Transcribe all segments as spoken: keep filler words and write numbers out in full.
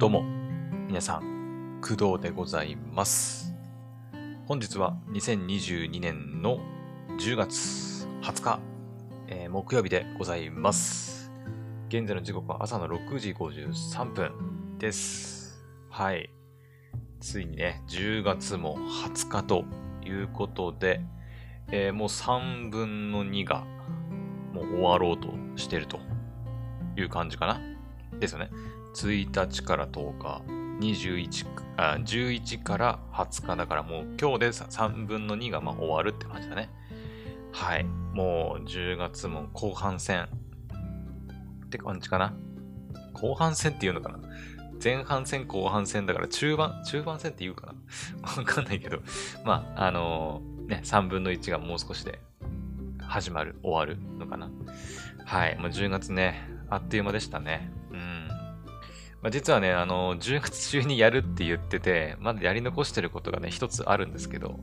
どうも皆さん、工藤でございます。本日はにせんにじゅうにねんのじゅうがつはつか、えー、木曜日でございます。現在の時刻は朝のろくじごじゅうさんぷんです。はい、ついにねじゅうがつもはつかということで、えー、もうさんぶんのにがもう終わろうとしているという感じかなですよね。ついたちからとおか、じゅういちからはつかだから、もう今日でさんぶんのにがまあ終わるって感じだね。はい、もうじゅうがつも後半戦って感じかな。後半戦っていうのかな、前半戦後半戦だから中盤中盤戦っていうかなわかんないけど、まああのー、ね、さんぶんのいちがもう少しで始まる、終わるのかな。はい、もうじゅうがつね、あっという間でしたね。うん。まあ、実はね、あの、じゅうがつ中にやるって言ってて、まだやり残してることがね、一つあるんですけど、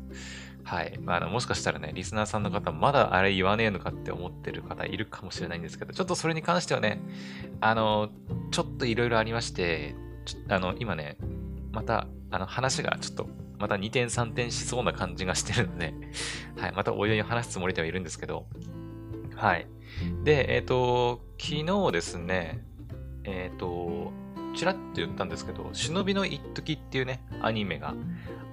はい。まあ、あの、もしかしたらね、リスナーさんの方、まだあれ言わねえのかって思ってる方いるかもしれないんですけど、ちょっとそれに関してはね、あの、ちょっといろいろありまして、あの、今ね、また、あの、話がちょっと、またにてんさんてんしそうな感じがしてるので、はい。またおいおい話すつもりではいるんですけど、はい。で、えっと、昨日ですね、えっと、ちらっと言ったんですけど、忍びの一時っていうね、アニメが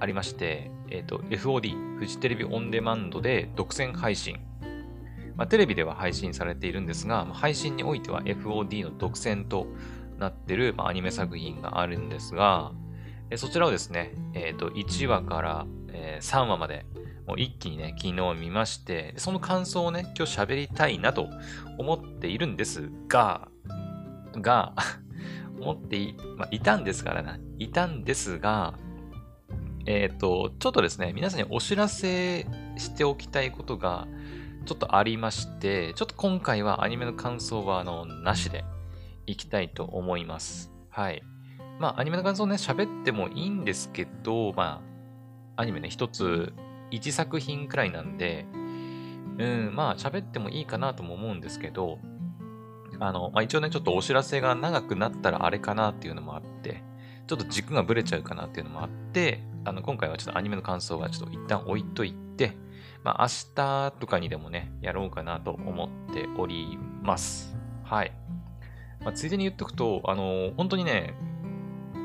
ありまして、えっと、エフオーディー、フジテレビオンデマンドで独占配信。まあ、テレビでは配信されているんですが、配信においては エフオーディー の独占となっている、まあ、アニメ作品があるんですが、えそちらをですね、えっと、いちわから、えー、さんわまで、もう一気にね、昨日見まして、その感想をね、今日喋りたいなと思っているんですが、が、思ってい、まあ、いたんですからな、いたんですが、えっと、ちょっとですね、皆さんにお知らせしておきたいことがちょっとありまして、ちょっと今回はアニメの感想は、あの、なしでいきたいと思います。はい。まあ、アニメの感想ね、喋ってもいいんですけど、まあ、アニメね、一つ、いっさく品くらいなんで、うん、まあ喋ってもいいかなとも思うんですけど、あの、まあ、一応ね、ちょっとお知らせが長くなったらあれかなっていうのもあって、ちょっと軸がブレちゃうかなっていうのもあって、あの、今回はちょっとアニメの感想はちょっと一旦置いといて、まあ明日とかにでもね、やろうかなと思っております。はい。まあ、ついでに言っとくと、あの、本当にね、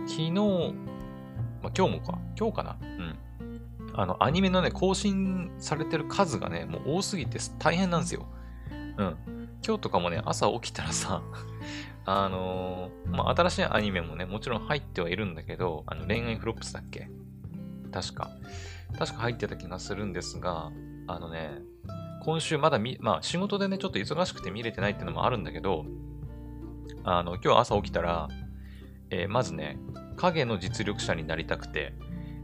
昨日、まあ今日もか、今日かな、うん。あの、アニメのね、更新されてる数がね、もう多すぎて大変なんですよ。うん。今日とかもね、朝起きたらさ、あのー、まあ、新しいアニメもね、もちろん入ってはいるんだけど、あの、恋愛フロップスだっけ？確か。確か入ってた気がするんですが、あのね、今週まだみ、まあ、仕事でね、ちょっと忙しくて見れてないってのもあるんだけど、あの、今日朝起きたら、えー、まずね、影の実力者になりたくて、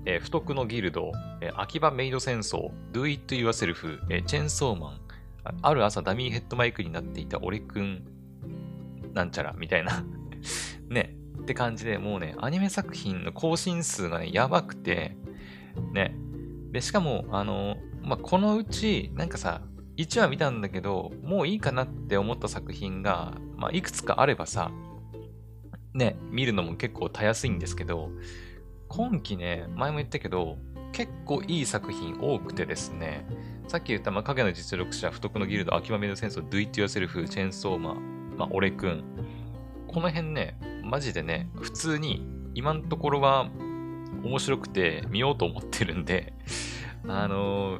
えー、不徳のギルド、えー、秋葉メイド戦争、Do It Yourself、えー、チェンソーマン、あ、ある朝ダミーヘッドマイクになっていた俺くん、なんちゃら、みたいな。ね。って感じで、もうね、アニメ作品の更新数がね、やばくて、ね。で、しかも、あのー、まあ、このうち、なんかさ、いちわ見たんだけど、もういいかなって思った作品が、まあ、いくつかあればさ、ね、見るのも結構たやすいんですけど、今期ね、前も言ったけど、結構いい作品多くてですね、さっき言った、まあ、影の実力者、不徳のギルド、秋葉メイド戦争、Do It Yourself、チェーンソーマン、まあ、俺くん。この辺ね、マジでね、普通に、今のところは面白くて見ようと思ってるんで、あのー、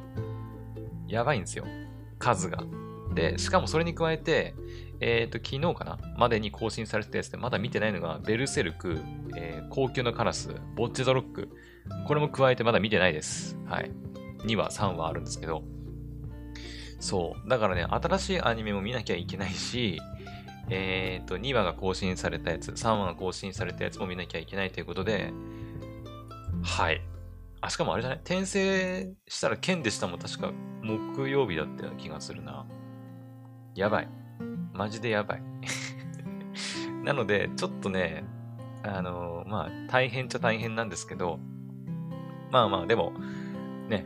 やばいんですよ、数が。で、しかもそれに加えて、えっと、昨日かなまでに更新されてたやつで、まだ見てないのが、ベルセルク、えー、高級のカラス、ボッチ・ザ・ロック。これも加えてまだ見てないです。はい。にわ、さんわあるんですけど。そう。だからね、新しいアニメも見なきゃいけないし、えっと、にわが更新されたやつ、さんわが更新されたやつも見なきゃいけないということで、はい。あ、しかもあれじゃない、転生したら剣でしたも確か木曜日だったような気がするな。やばい。マジでやばい。なので、ちょっとね、あのー、まあ、大変っちゃ大変なんですけど、まあまあ、でも、ね、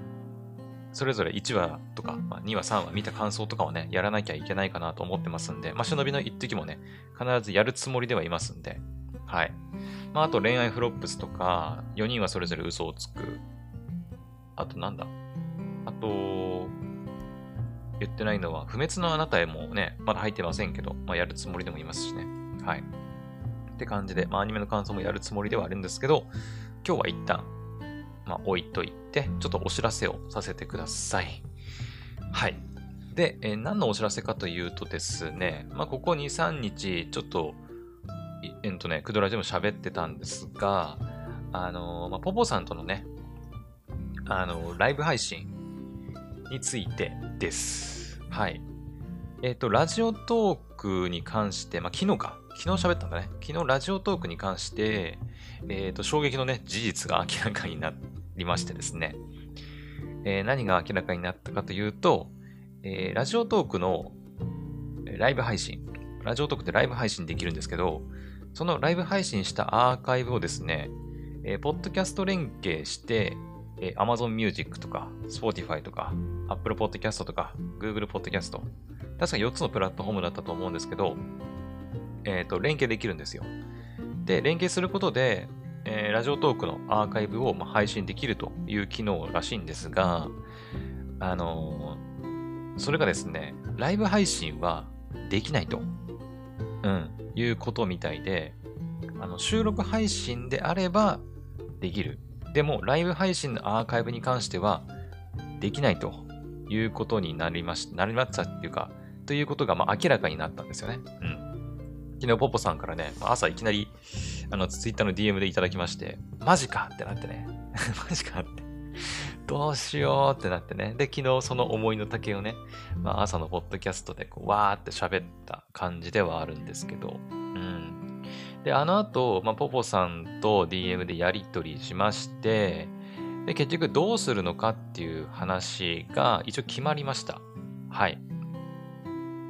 それぞれいちわとか、まあ、にわ、さんわ見た感想とかをね、やらなきゃいけないかなと思ってますんで、まあ、忍びの一滴もね、必ずやるつもりではいますんで、はい。まあ、あと恋愛フロップスとか、よにんはそれぞれ嘘をつく。あとなんだあと、言ってないのは、不滅のあなたへもね、まだ入ってませんけど、まあ、やるつもりでもいますしね。はい。って感じで、まあ、アニメの感想もやるつもりではあるんですけど、今日は一旦、まあ、置いといて、ちょっとお知らせをさせてください。はい。で、えー、何のお知らせかというとですね、まあ、ここに、みっか、ちょっと、えっとね、クドラジも喋ってたんですが、あのー、まあ、ポポさんとのね、あのー、ライブ配信についてです。はい。えっと、ラジオトークに関して、まあ、昨日か。昨日喋ったんだね。昨日ラジオトークに関して、えっと、衝撃のね、事実が明らかになりましてですね。えー、何が明らかになったかというと、えー、ラジオトークのライブ配信。ラジオトークでライブ配信できるんですけど、そのライブ配信したアーカイブをですね、えー、ポッドキャスト連携して、えー、Amazon Music とか Spotify とか Apple Podcast とか Google Podcast、確かよっつのプラットフォームだったと思うんですけど、えーと、連携できるんですよ。で、連携することで、えー、ラジオトークのアーカイブを、まあ、配信できるという機能らしいんですが、あのー、それがですね、ライブ配信はできないと。うん、いうことみたいで、あの収録配信であればできる。でもライブ配信のアーカイブに関してはできないということになりました、なりましたっていうか、ということがまあ明らかになったんですよね。うん、昨日ポポさんからね、朝いきなりあのツイッターの ディーエム でいただきまして、マジかってなってね、マジかって。どうしようってなってね。で、昨日その思いの丈をね、まあ、朝のポッドキャストでこうわーって喋った感じではあるんですけど、うん。で、あの後、まあ、ポポさんと ディーエム でやり取りしまして、で、結局どうするのかっていう話が一応決まりました。はい。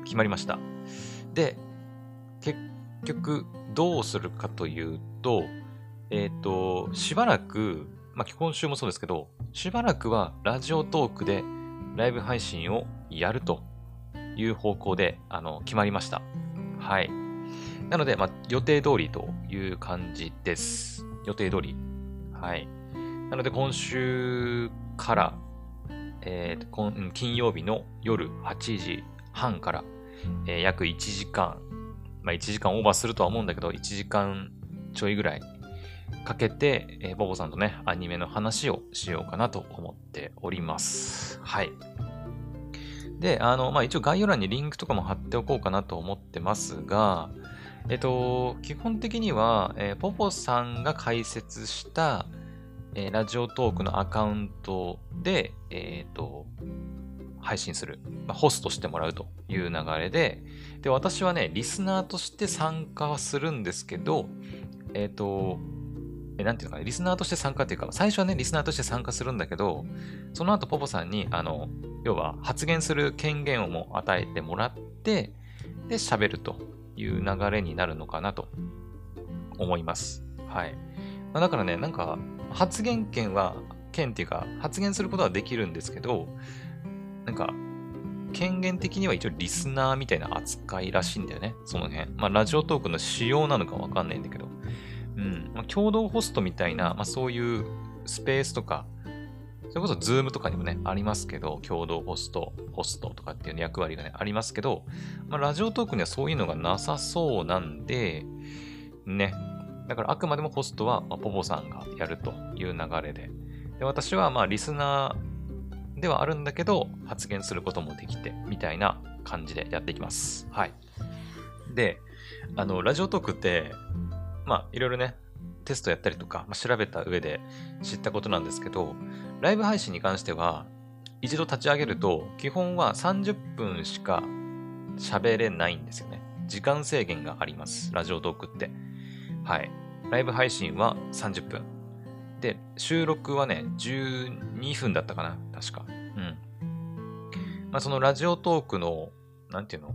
決まりました。で、結局どうするかというと、えっと、しばらく、まあ、今週もそうですけど、しばらくはラジオトークでライブ配信をやるという方向であの決まりました。はい。なので、まあ、予定通りという感じです。予定通り。はい。なので、今週から、えー、金曜日の夜はちじはんから、えー、約いちじかん、まあ、いちじかんオーバーするとは思うんだけど、いちじかんちょいぐらいかけて、えー、ボボさんとね、アニメの話をしようかなと思っております。はい。で、あの、まあ、一応概要欄にリンクとかも貼っておこうかなと思ってますが、えっと、基本的には、えー、ポポさんが開設した、えー、ラジオトークのアカウントで、えっと、配信する、まあ、ホストしてもらうという流れで、で、私はね、リスナーとして参加はするんですけど、えっと、なんていうのかな、リスナーとして参加っていうか、最初はね、リスナーとして参加するんだけど、その後、ポポさんに、あの、要は発言する権限をも与えてもらって、で、喋るという流れになるのかなと思います。はい。まあ、だからね、なんか、発言権は、権っていうか、発言することはできるんですけど、なんか、権限的には一応リスナーみたいな扱いらしいんだよね、その辺。まあ、ラジオトークの仕様なのかわかんないんだけど。うんまあ、共同ホストみたいな、まあ、そういうスペースとか、それこそ Zoom とかにもね、ありますけど、共同ホスト、ホストとかっていう、ね、役割がね、ありますけど、まあ、ラジオトークにはそういうのがなさそうなんで、ね。だからあくまでもホストは、まあ、ポポさんがやるという流れで。で、私はまあリスナーではあるんだけど、発言することもできて、みたいな感じでやっていきます。はい。で、あの、ラジオトークって、まあ、いろいろね、テストやったりとか、まあ、調べた上で知ったことなんですけど、ライブ配信に関しては、一度立ち上げると、基本はさんじゅっぷんしか喋れないんですよね。時間制限があります。ラジオトークって。はい。ライブ配信はさんじゅっぷん。で、収録はね、じゅうにふんだったかな。確か。うん。まあ、そのラジオトークの、なんていうの、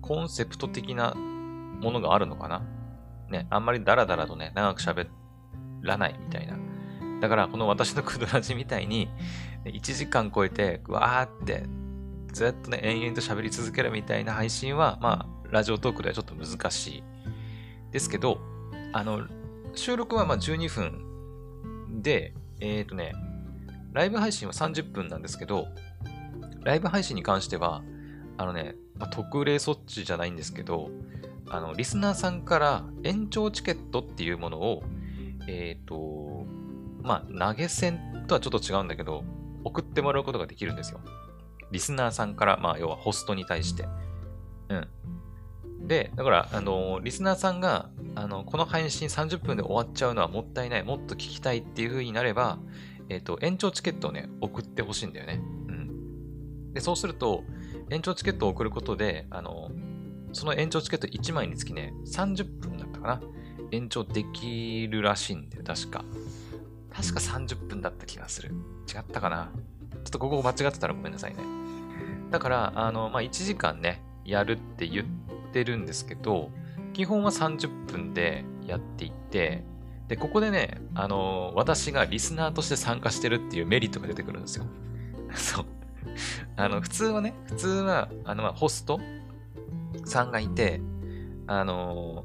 コンセプト的なものがあるのかな。ね、あんまりダラダラとね、長く喋らないみたいな。だから、この私のクドラジみたいに、いちじかん超えて、わーって、ずっとね、延々と喋り続けるみたいな配信は、まあ、ラジオトークではちょっと難しい。ですけど、あの、収録はまあじゅうにふんで、えっとね、ライブ配信はさんじゅっぷんなんですけど、ライブ配信に関しては、あのね、まあ、特例措置じゃないんですけど、あの、リスナーさんから延長チケットっていうものを、えっと、まあ、投げ銭とはちょっと違うんだけど、送ってもらうことができるんですよ。リスナーさんから、まあ、要はホストに対して。うん。で、だから、あの、リスナーさんが、あの、この配信さんじゅっぷんで終わっちゃうのはもったいない、もっと聞きたいっていう風になれば、えっと、延長チケットをね、送ってほしいんだよね。うん。で、そうすると、延長チケットを送ることで、あの、その延長チケットいちまいにつきね、さんじゅっぷんだったかな。延長できるらしいんで、確か。確かさんじゅっぷんだった気がする。違ったかな。ちょっとここ間違ってたらごめんなさいね。だから、あの、まあ、いちじかんね、やるって言ってるんですけど、基本はさんじゅっぷんでやっていって、で、ここでね、あの、私がリスナーとして参加してるっていうメリットが出てくるんですよ。そう。あの、普通はね、普通は、あの、まあ、ホストさんがいて、あの、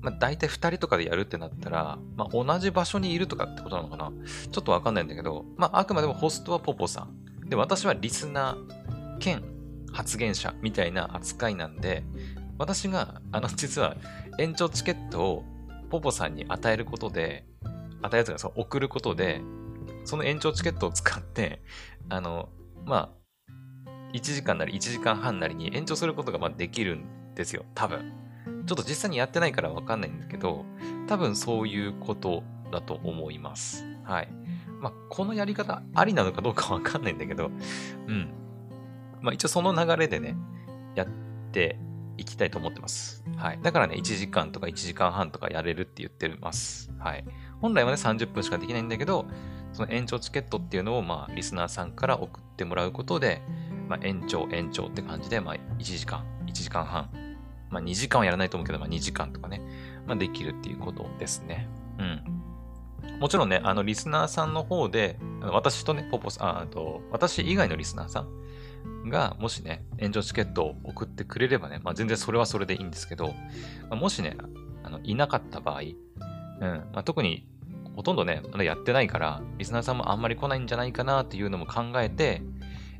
まあ、大体ふたりとかでやるってなったら、まあ、同じ場所にいるとかってことなのかな、ちょっとわかんないんだけど、まあ、あくまでもホストはポポさんで、私はリスナー兼発言者みたいな扱いなんで、私があの実は延長チケットをポポさんに与えることで、与えるとかそう送ることで、その延長チケットを使ってあのまあいちじかんなりいちじかんはんなりに延長することがまあできるんですよ、多分。ちょっと実際にやってないからわかんないんだけど、多分そういうことだと思います。はい。まあ、このやり方ありなのかどうかわかんないんだけど、うん。まあ、一応その流れでね、やっていきたいと思ってます。はい。だからね、いちじかんとかいちじかんはんとかやれるって言ってます。はい。本来はね、さんじゅっぷんしかできないんだけど、その延長チケットっていうのを、まあ、リスナーさんから送ってもらうことで、まあ、延長、延長って感じで、まあ、いちじかん、いちじかんはん。まあ、にじかんはやらないと思うけど、まあ、にじかんとかね、まあ、できるっていうことですね。うん。もちろんね、あの、リスナーさんの方で、私とね、ポポさん、あと、私以外のリスナーさんが、もしね、延長チケットを送ってくれればね、まあ、全然それはそれでいいんですけど、まあ、もしね、あの、いなかった場合、うん、まあ、特に、ほとんどね、まだやってないから、リスナーさんもあんまり来ないんじゃないかなっていうのも考えて、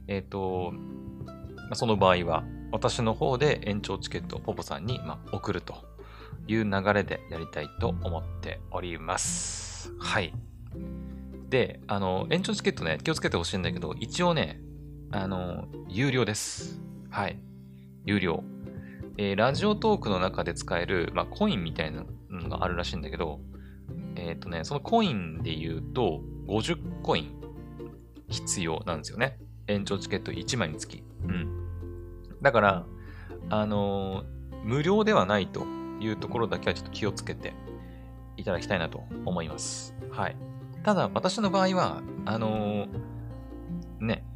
えっと、まあ、その場合は、私の方で延長チケットをポポさんに送るという流れでやりたいと思っております。はい。で、あの、延長チケットね、気をつけてほしいんだけど、一応ね、あの、有料です。はい。有料。えー、ラジオトークの中で使える、まあ、コインみたいなのがあるらしいんだけど、えっとね、そのコインで言うと、ごじゅうコイン必要なんですよね。延長チケットいちまいにつき。うん。だから、あのー、無料ではないというところだけはちょっと気をつけていただきたいなと思います。はい。ただ、私の場合は、あのー、ね、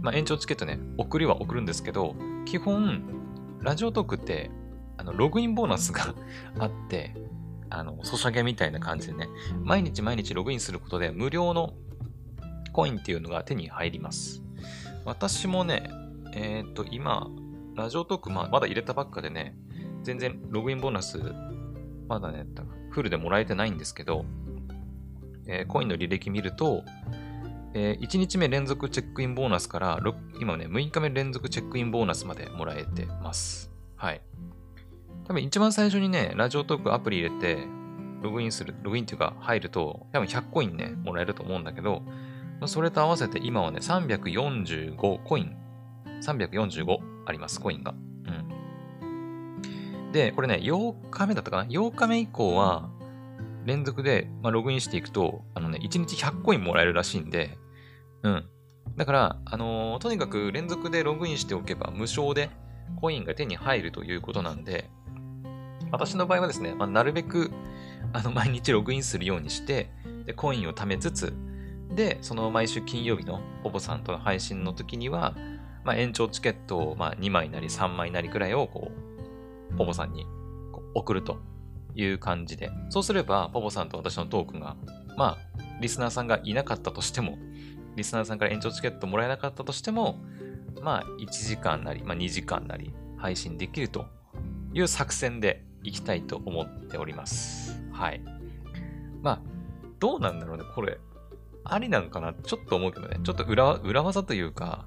まあ、延長チケットね、送りは送るんですけど、基本、ラジオトークって、あの、ログインボーナスがあって、あの、ソシャゲみたいな感じでね、毎日毎日ログインすることで、無料のコインっていうのが手に入ります。私もね、えっと、今、ラジオトーク、まあ、まだ入れたばっかでね、全然ログインボーナス、まだね、フルでもらえてないんですけど、えー、コインの履歴見ると、えー、いちにちめ連続チェックインボーナスから、今ね、むいかめ連続チェックインボーナスまでもらえてます。はい。多分一番最初にね、ラジオトークアプリ入れて、ログインする、ログインっていうか入ると、多分ひゃくコインね、もらえると思うんだけど、それと合わせて今はね、さんびゃくよんじゅうごコイン。さんびゃくよんじゅうごあります、コインが。うん。で、これね、ようかめだったかな ?ようかめ以降は、連続で、まあ、ログインしていくと、あのね、いちにちひゃくコインもらえるらしいんで、うん。だから、あのー、とにかく連続でログインしておけば、無償でコインが手に入るということなんで、私の場合はですね、まあ、なるべく、あの、毎日ログインするようにして、で、コインを貯めつつ、で、その毎週金曜日のポポさんとの配信の時には、まあ、延長チケットをまあにまいなりさんまいなりくらいをこうポポさんにこう送るという感じで、そうすればポポさんと私のトークが、まあリスナーさんがいなかったとしても、リスナーさんから延長チケットもらえなかったとしても、まあいちじかんなり、まあ、にじかんなり配信できるという作戦でいきたいと思っております。はい。まあ、どうなんだろうね、これ。ありなんかなちょっと思うけどね。ちょっと 裏, 裏技というか、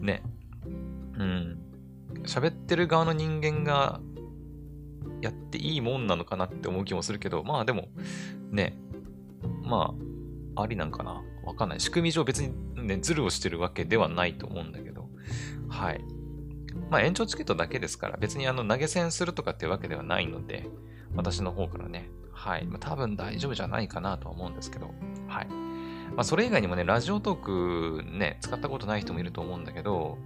ね。うん。喋ってる側の人間がやっていいもんなのかなって思う気もするけど、まあでも、ね。まあ、ありなんかなわかんない。仕組み上別にね、ズルをしてるわけではないと思うんだけど。はい。まあ延長チケットだけですから、別にあの投げ銭するとかっていうわけではないので、私の方からね。はい。まあ、多分大丈夫じゃないかなとは思うんですけど。はい。まあ、それ以外にもね、ラジオトークね、使ったことない人もいると思うんだけど、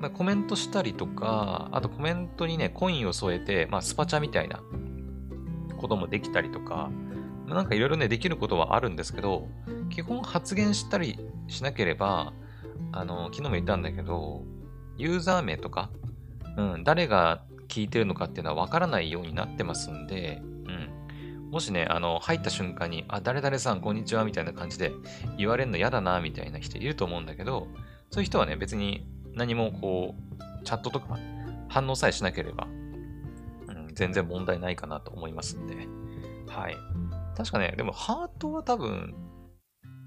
まあ、コメントしたりとか、あとコメントにね、コインを添えて、まあ、スパチャみたいなこともできたりとか、まあ、なんかいろいろね、できることはあるんですけど、基本発言したりしなければ、あの、昨日も言ったんだけど、ユーザー名とか、うん、誰が聞いてるのかっていうのは分からないようになってますんで、もしね、あの、入った瞬間に、あ、誰々さん、こんにちは、みたいな感じで言われるの嫌だな、みたいな人いると思うんだけど、そういう人はね、別に何もこう、チャットとか反応さえしなければ、うん、全然問題ないかなと思いますんで。はい。確かね、でもハートは多分、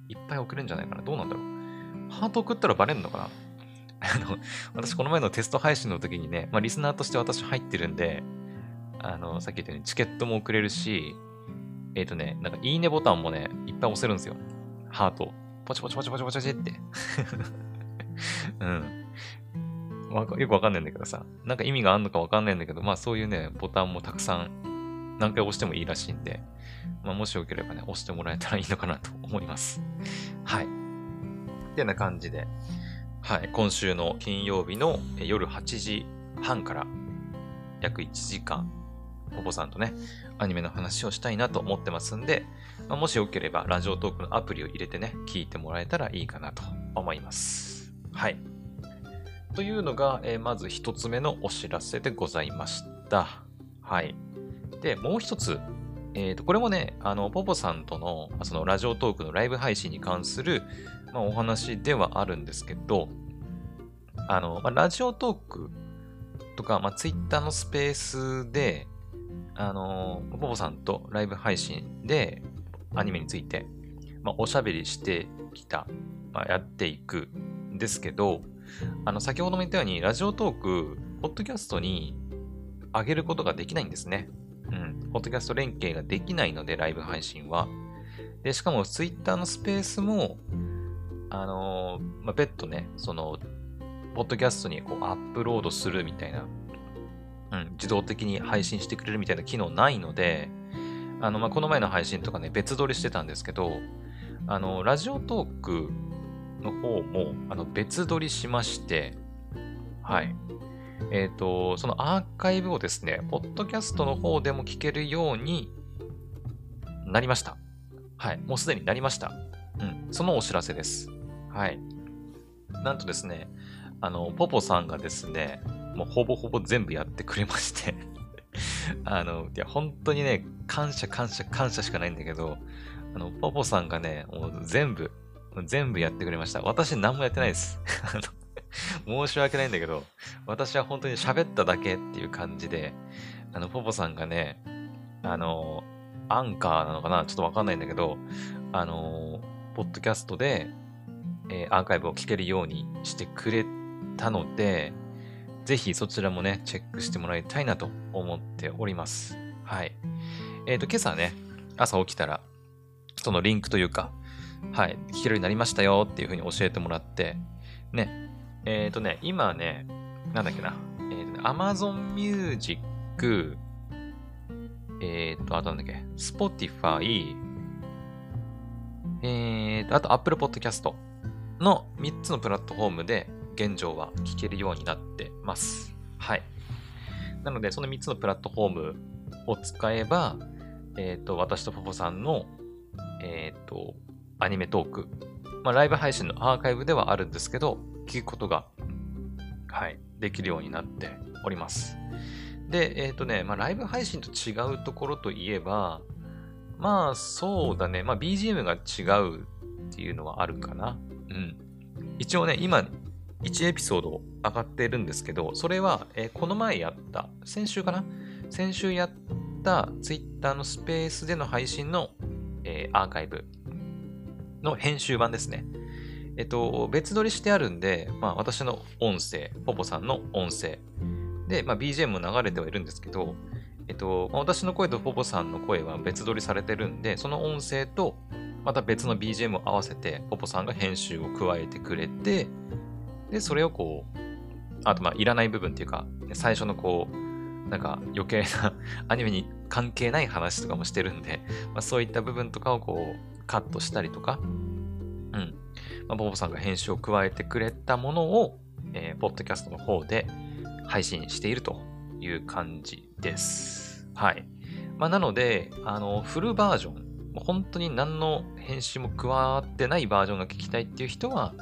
いっぱい送れるんじゃないかな。どうなんだろう。ハート送ったらバレるのかなあの、私この前のテスト配信の時にね、まあリスナーとして私入ってるんで、あの、さっき言ったようにチケットも送れるし、えっとね、なんかいいねボタンもね、いっぱい押せるんですよ。ハート。ポチポチポチポチポチって。うん。わか、よくわかんないんだけどさ。なんか意味があるのかわかんないんだけど、まあそういうね、ボタンもたくさん何回押してもいいらしいんで、まあもしよければね、押してもらえたらいいのかなと思います。はい。ってな感じで、はい。今週の金曜日の夜はちじはんから約いちじかん、お子さんとね、アニメの話をしたいなと思ってますんで、まあ、もしよければラジオトークのアプリを入れてね、聞いてもらえたらいいかなと思います。はい。というのが、えー、まず一つ目のお知らせでございました。はい。で、もう一つ、えーと、これもね、あの、ポポさんとの、そのラジオトークのライブ配信に関する、まあ、お話ではあるんですけど、あの、まあ、ラジオトークとか、まあ、ツイッターのスペースで、あのー、ボボさんとライブ配信でアニメについて、まあ、おしゃべりしてきた、まあ、やっていくんですけど、あの、先ほども言ったように、ラジオトーク、ポッドキャストに上げることができないんですね。うん。ポッドキャスト連携ができないので、ライブ配信は。で、しかも、ツイッターのスペースも、あのー、まあ、別途ね、その、ポッドキャストにこうアップロードするみたいな、うん、自動的に配信してくれるみたいな機能ないので、あの、まあ、この前の配信とかね、別撮りしてたんですけど、あの、ラジオトークの方も、あの、別撮りしまして、はい。えっと、そのアーカイブをですね、ポッドキャストの方でも聞けるようになりました。はい。もうすでになりました。うん。そのお知らせです。はい。なんとですね、あの、ポポさんがですね、もうほぼほぼ全部やってくれまして。あの、いや、本当にね、感謝感謝感謝しかないんだけど、あの、ポポさんがね、もう全部、全部やってくれました。私何もやってないです。あの、申し訳ないんだけど、私は本当に喋っただけっていう感じで、あの、ポポさんがね、あの、アンカーなのかなちょっとわかんないんだけど、あの、ポッドキャストで、えー、アーカイブを聞けるようにしてくれたので、ぜひそちらもね、チェックしてもらいたいなと思っております。はい。えっと、今朝ね、朝起きたら、そのリンクというか、はい、聞けるようになりましたよっていう風に教えてもらって、ね、えっとね、今ね、なんだっけな、えっとね、Amazon Music、えっと、あとなんだっけ、Spotify、えっと、あと Apple Podcast のみっつのプラットフォームで、現状は聞けるようになってます。はい。なので、そのみっつのプラットフォームを使えば、えっと、私とポポさんの、えっと、アニメトーク、まあ、ライブ配信のアーカイブではあるんですけど、聞くことが、はい、できるようになっております。で、えっとね、まあ、ライブ配信と違うところといえば、まあ、そうだね、まあ、ビージーエム が違うっていうのはあるかな。うん。一応ね、今、いちエピソード上がってるんですけど、それは、えー、この前やった、先週かな先週やった Twitter のスペースでの配信の、えー、アーカイブの編集版ですね。えっと、別撮りしてあるんで、まあ、私の音声、ポポさんの音声で、まあ、ビージーエム も流れてはいるんですけど、えっと、まあ、私の声とポポさんの声は別撮りされてるんで、その音声とまた別の ビージーエム を合わせて、ポポさんが編集を加えてくれて、で、それをこう、あとまあいらない部分っていうか、最初のこう、なんか余計なアニメに関係ない話とかもしてるんで、まあ、そういった部分とかをこう、カットしたりとか、うん。まあ、ボボさんが編集を加えてくれたものを、えー、ポッドキャストの方で配信しているという感じです。はい。まあ、なので、あの、フルバージョン、本当に何の編集も加わってないバージョンが聞きたいっていう人は、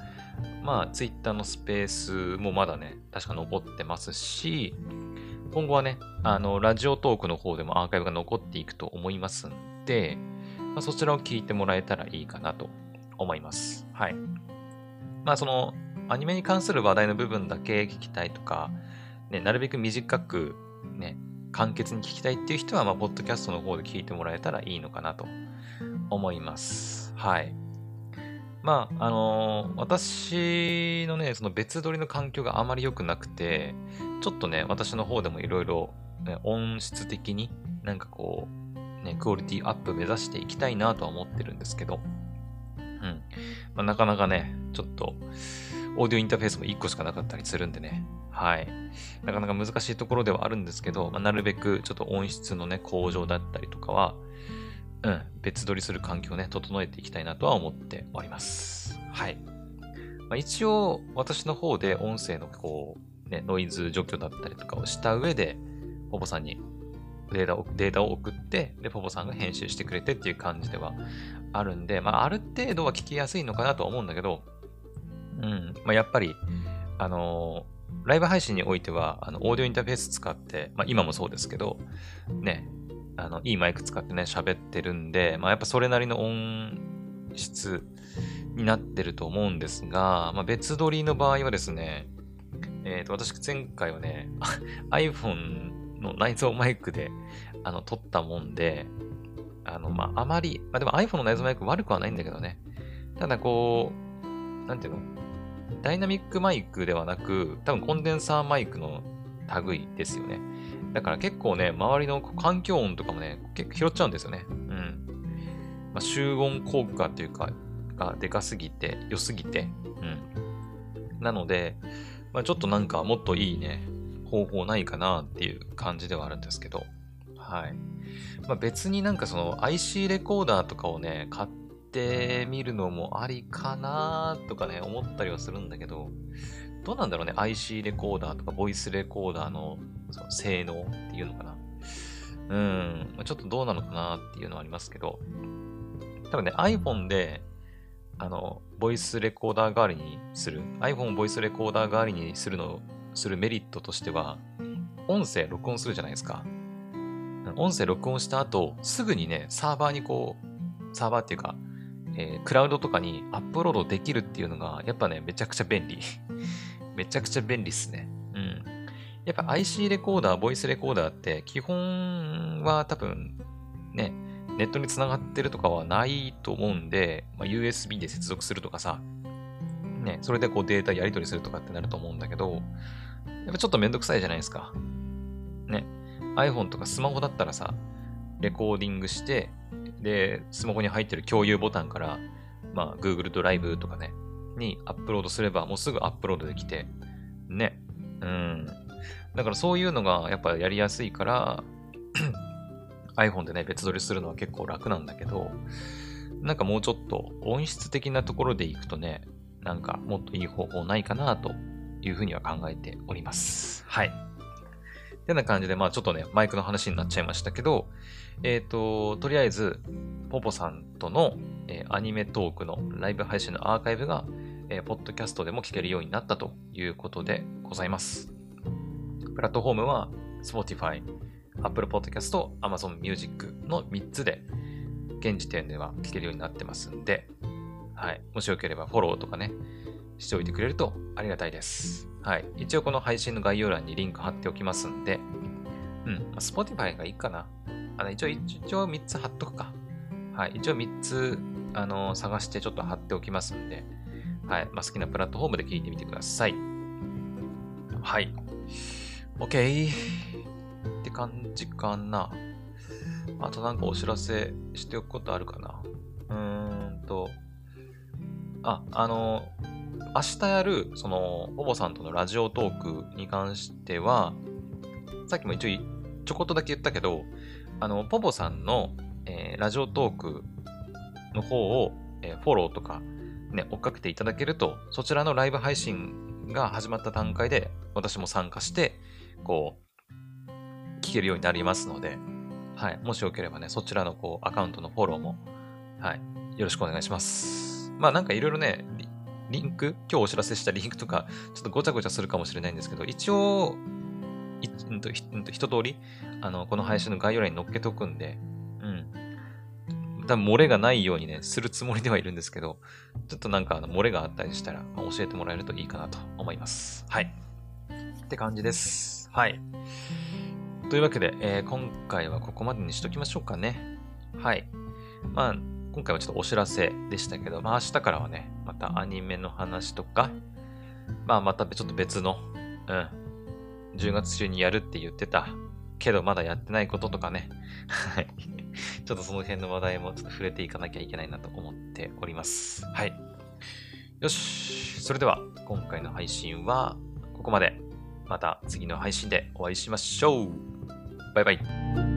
まあ、ツイッターのスペースもまだね、確か残ってますし、今後はね、あの、ラジオトークの方でもアーカイブが残っていくと思いますんで、まあ、そちらを聞いてもらえたらいいかなと思います。はい。まあ、その、アニメに関する話題の部分だけ聞きたいとか、ね、なるべく短く、ね、簡潔に聞きたいっていう人は、まあ、ポッドキャストの方で聞いてもらえたらいいのかなと思います。はい。まあ、あのー、私のね、その別撮りの環境があまり良くなくて、ちょっとね、私の方でもいろいろ音質的になんかこう、ね、クオリティアップ目指していきたいなとは思ってるんですけど、うん。まあ、なかなかね、ちょっと、オーディオインターフェースもいっこしかなかったりするんでね、はい。なかなか難しいところではあるんですけど、まあ、なるべくちょっと音質のね、向上だったりとかは、うん、別撮りする環境をね、整えていきたいなとは思っております。はい。まあ、一応、私の方で音声のこう、ね、ノイズ除去だったりとかをした上で、ポポさんにデータを、データを送って、で、ポポさんが編集してくれてっていう感じではあるんで、まあ、ある程度は聞きやすいのかなとは思うんだけど、うん、まあ、やっぱり、あのー、ライブ配信においては、あの、オーディオインターフェース使って、まあ、今もそうですけど、ね、あのいいマイク使ってね喋ってるんで、まあ、やっぱそれなりの音質になってると思うんですが、まあ、別撮りの場合はですね、えっと私前回はねiPhone の内蔵マイクであの撮ったもんで、あのまああまり、まあ、でも iPhone の内蔵マイク悪くはないんだけどね、ただこうなんていうの、ダイナミックマイクではなく多分コンデンサーマイクの類ですよね。だから結構ね、周りの環境音とかもね、結構拾っちゃうんですよね。うん。まあ、集音効果っていうか、がでかすぎて、良すぎて。うん。なので、まあ、ちょっとなんかもっといいね、方法ないかなっていう感じではあるんですけど。はい。まあ、別になんかその アイシー レコーダーとかをね、買ってみるのもありかなとかね、思ったりはするんだけど、どうなんだろうね、アイシー レコーダーとかボイスレコーダーのその性能っていうのかな。うん、ちょっとどうなのかなっていうのはありますけど、ただね、iPhone で、あの、ボイスレコーダー代わりにする、iPhone をボイスレコーダー代わりにするの、するメリットとしては、音声録音するじゃないですか。音声録音した後、すぐにね、サーバーにこう、サーバーっていうか、えー、クラウドとかにアップロードできるっていうのが、やっぱね、めちゃくちゃ便利。めちゃくちゃ便利っすね。うん。やっぱ アイシー レコーダー、ボイスレコーダーって基本は多分ね、ネットに繋がってるとかはないと思うんで、まあ、ユーエスビー で接続するとかさ、ね、それでこうデータやり取りするとかってなると思うんだけど、やっぱちょっとめんどくさいじゃないですか。ね、iPhone とかスマホだったらさ、レコーディングして、で、スマホに入ってる共有ボタンから、まあ Google ドライブとかね、にアップロードすればもうすぐアップロードできて、ね、うん。だからそういうのがやっぱやりやすいからiPhone でね別撮りするのは結構楽なんだけど、なんかもうちょっと音質的なところでいくとね、なんかもっといい方法ないかなというふうには考えております。はい。てな感じで、まあちょっとねマイクの話になっちゃいましたけど、えっととりあえずポポさんとの、えー、アニメトークのライブ配信のアーカイブが、えー、ポッドキャストでも聞けるようになったということでございます。プラットフォームは Spotify、Apple Podcast、Amazon Music のみっつで、現時点では聞けるようになってますんで、はい。もしよければフォローとかね、しておいてくれるとありがたいです。はい。一応この配信の概要欄にリンク貼っておきますんで、うん。Spotify がいいかな。あの一応一応みっつ貼っとくか。はい、一応みっつあの探してちょっと貼っておきますんで、はい、まあ、好きなプラットフォームで聞いてみてください。はい。OK って感じかな。あとなんかお知らせしておくことあるかな。うーんと、あ、あの、明日やる、その、ほぼさんとのラジオトークに関しては、さっきも一応ちょこっとだけ言ったけど、あの、ポポさんの、えー、ラジオトークの方を、えー、フォローとか、ね、追っかけていただけると、そちらのライブ配信が始まった段階で、私も参加して、こう、聞けるようになりますので、はい、もしよければね、そちらのこう、アカウントのフォローも、はい、よろしくお願いします。まあなんかいろいろね、リンク、今日お知らせしたリンクとか、ちょっとごちゃごちゃするかもしれないんですけど、一応、一通りあのこの配信の概要欄に載っけとくんで、うん、多分漏れがないようにねするつもりではいるんですけど、ちょっとなんかあの漏れがあったりしたら、まあ、教えてもらえるといいかなと思います。はい、って感じです。はい。というわけで、えー、今回はここまでにしときましょうかね。はい。まあ今回はちょっとお知らせでしたけど、まあ明日からはねまたアニメの話とか、まあまたちょっと別のうん。じゅうがつ中にやるって言ってたけどまだやってないこととかねはいちょっとその辺の話題もちょっと触れていかなきゃいけないなと思っております。はい、よし、それでは今回の配信はここまで。また次の配信でお会いしましょう。バイバイ。